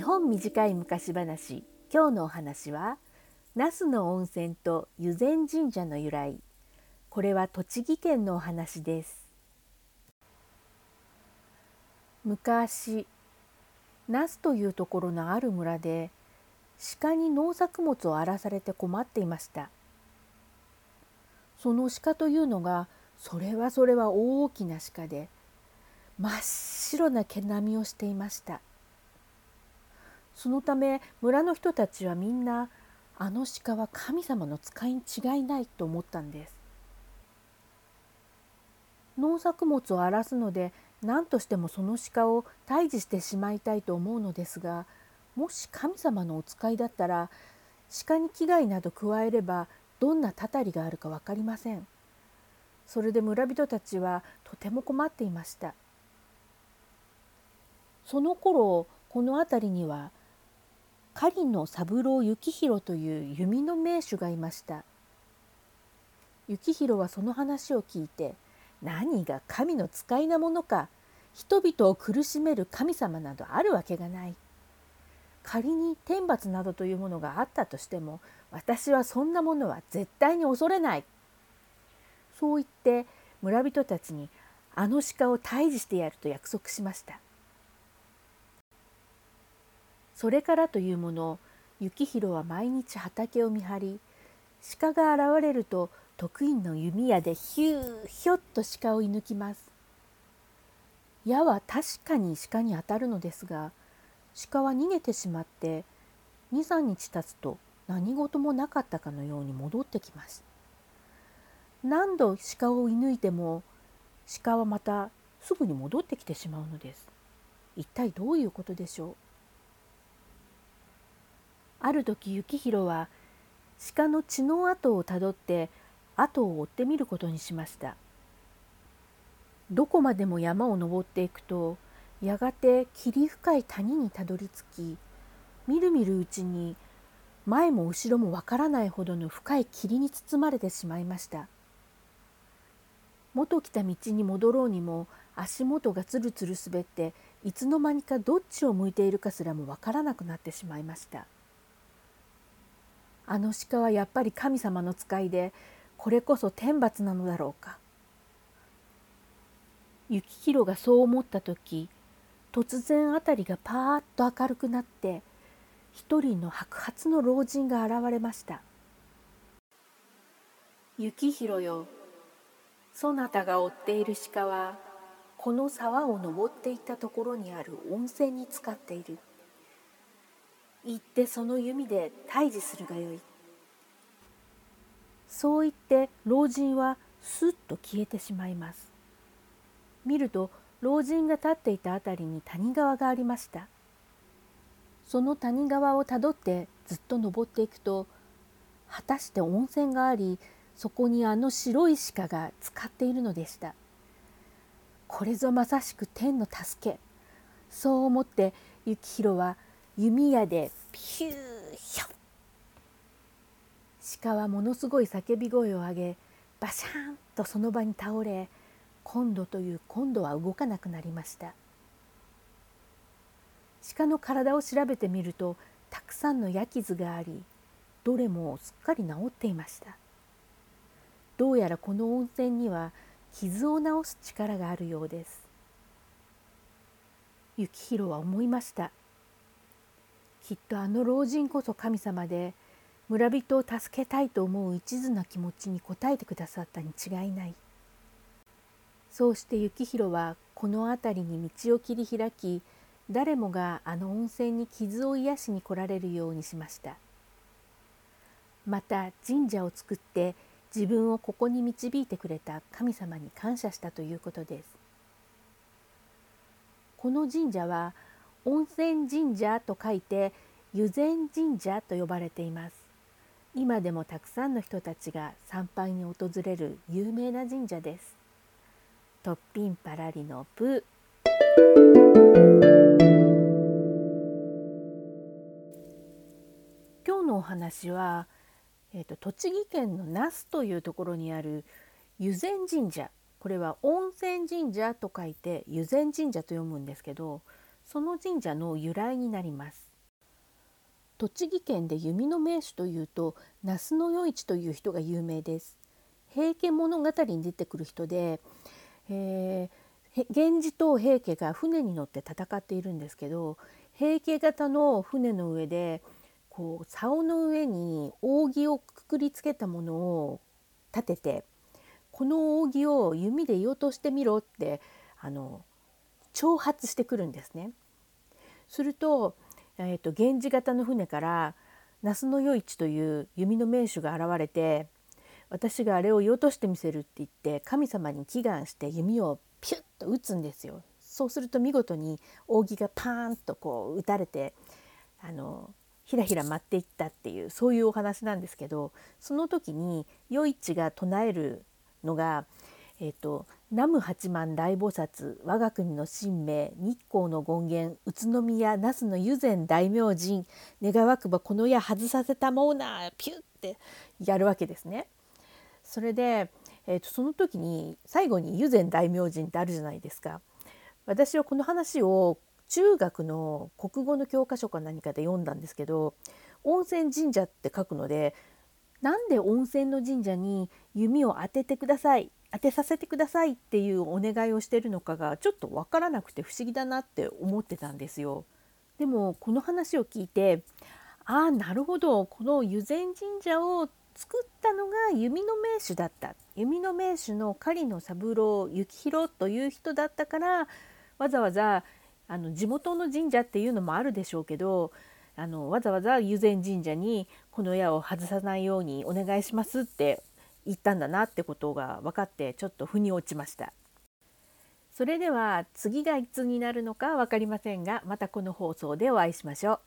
日本短い昔話、今日のお話は、那須の温泉と湯前神社の由来。これは栃木県のお話です。昔、那須というところのある村で、鹿に農作物を荒らされて困っていました。その鹿というのが、それは大きな鹿で、真っ白な毛並みをしていました。そのため村の人たちはみんな、あの鹿は神様の使いに違いないと思ったんです。農作物を荒らすので、何としてもその鹿を退治してしまいたいと思うのですが、もし神様のお使いだったら、鹿に危害など加えれば、どんなたたりがあるか分かりません。それで村人たちはとても困っていました。その頃、この辺りには、狩りの三郎幸広という弓の名手がいました。幸広はその話を聞いて、何が神の使いなものか、人々を苦しめる神様などあるわけがない。仮に天罰などというものがあったとしても、私はそんなものは絶対に恐れない。そう言って村人たちにあの鹿を退治してやると約束しました。それからというもの、幸広は毎日畑を見張り、鹿が現れると得意の弓矢でひょっと鹿を射抜きます。矢は確かに鹿に当たるのですが、鹿は逃げてしまって、2、3日経つと何事もなかったかのように戻ってきます。何度鹿を射抜いても、鹿はまたすぐに戻ってきてしまうのです。一体どういうことでしょう。ある時、幸広は鹿の血の跡をたどって後を追ってみることにしました。どこまでも山を登っていくと、やがて霧深い谷にたどり着き、みるみるうちに前も後ろもわからないほどの深い霧に包まれてしまいました。元来た道に戻ろうにも、足元がつるつる滑って、いつの間にかどっちを向いているかすらもわからなくなってしまいました。あの鹿はやっぱり神様の使いで、これこそ天罰なのだろうか。幸広がそう思った時、突然あたりがパーッと明るくなって、一人の白髪の老人が現れました。幸広よ、そなたが追っている鹿は、この沢を登っていったところにある温泉に浸かっている。行ってその弓で退治するがよい。そう言って老人はすっと消えてしまいます。見ると老人が立っていたあたりに谷川がありました。その谷川をたどってずっと登っていくと、果たして温泉があり、そこにあの白い鹿が浸かっているのでした。これぞまさしく天の助け。そう思って幸広は弓矢でピューヒョッ。鹿はものすごい叫び声を上げ、バシャーンとその場に倒れ、今度は動かなくなりました。鹿の体を調べてみると、たくさんの焼き傷があり、どれもすっかり治っていました。どうやらこの温泉には傷を治す力があるようです。幸広は思いました。きっとあの老人こそ神様で、村人を助けたいと思う一途な気持ちに応えてくださったに違いない。そうして幸広はこの辺りに道を切り開き、誰もがあの温泉に傷を癒しに来られるようにしました。また神社を作って自分をここに導いてくれた神様に感謝したということです。この神社は、温泉神社と書いて湯前神社と呼ばれています。今でもたくさんの人たちが参拝に訪れる有名な神社です。とっぴんぱらりのぷー。今日のお話は、栃木県の那須というところにある湯前神社。これは温泉神社と書いて湯前神社と読むんですけど、その神社の由来になります。栃木県で弓の名手というと那須与一という人が有名です。平家物語に出てくる人で、源氏と平家が船に乗って戦っているんですけど、平家型の船の上でこう竿の上に扇をくくりつけたものを立てて、この扇を弓で射落としてみろって挑発してくるんですね。すると、源氏型の船から那須与一という弓の名手が現れて、私があれを射落としてみせるって言って神様に祈願して弓をピュッと打つんですよ。そうすると見事に扇がパーンとこう打たれてひらひら舞っていったっていう、そういうお話なんですけど、その時に与一が唱えるのが南無八幡大菩薩我が国の神明日光の権限宇都宮那須の湯前大明神願わくばこの矢外させたもうなピュッってやるわけですね。それで、その時に最後に湯前大明神ってあるじゃないですか。私はこの話を中学の国語の教科書か何かで読んだんですけど、温泉神社って書くので、なんで温泉の神社に弓を当てさせてくださいっていうお願いをしているのかがちょっと分からなくて不思議だなって思ってたんですよ。でもこの話を聞いて、ああなるほど、この湯前神社を作ったのが弓の名手だった、弓の名手の狩野三郎幸宏という人だったから、わざわざ地元の神社っていうのもあるでしょうけど、わざわざ湯前神社にこの矢を外さないようにお願いしますって言ったんだなってことが分かって、ちょっと腑に落ちました。それでは次がいつになるのか分かりませんが、またこの放送でお会いしましょう。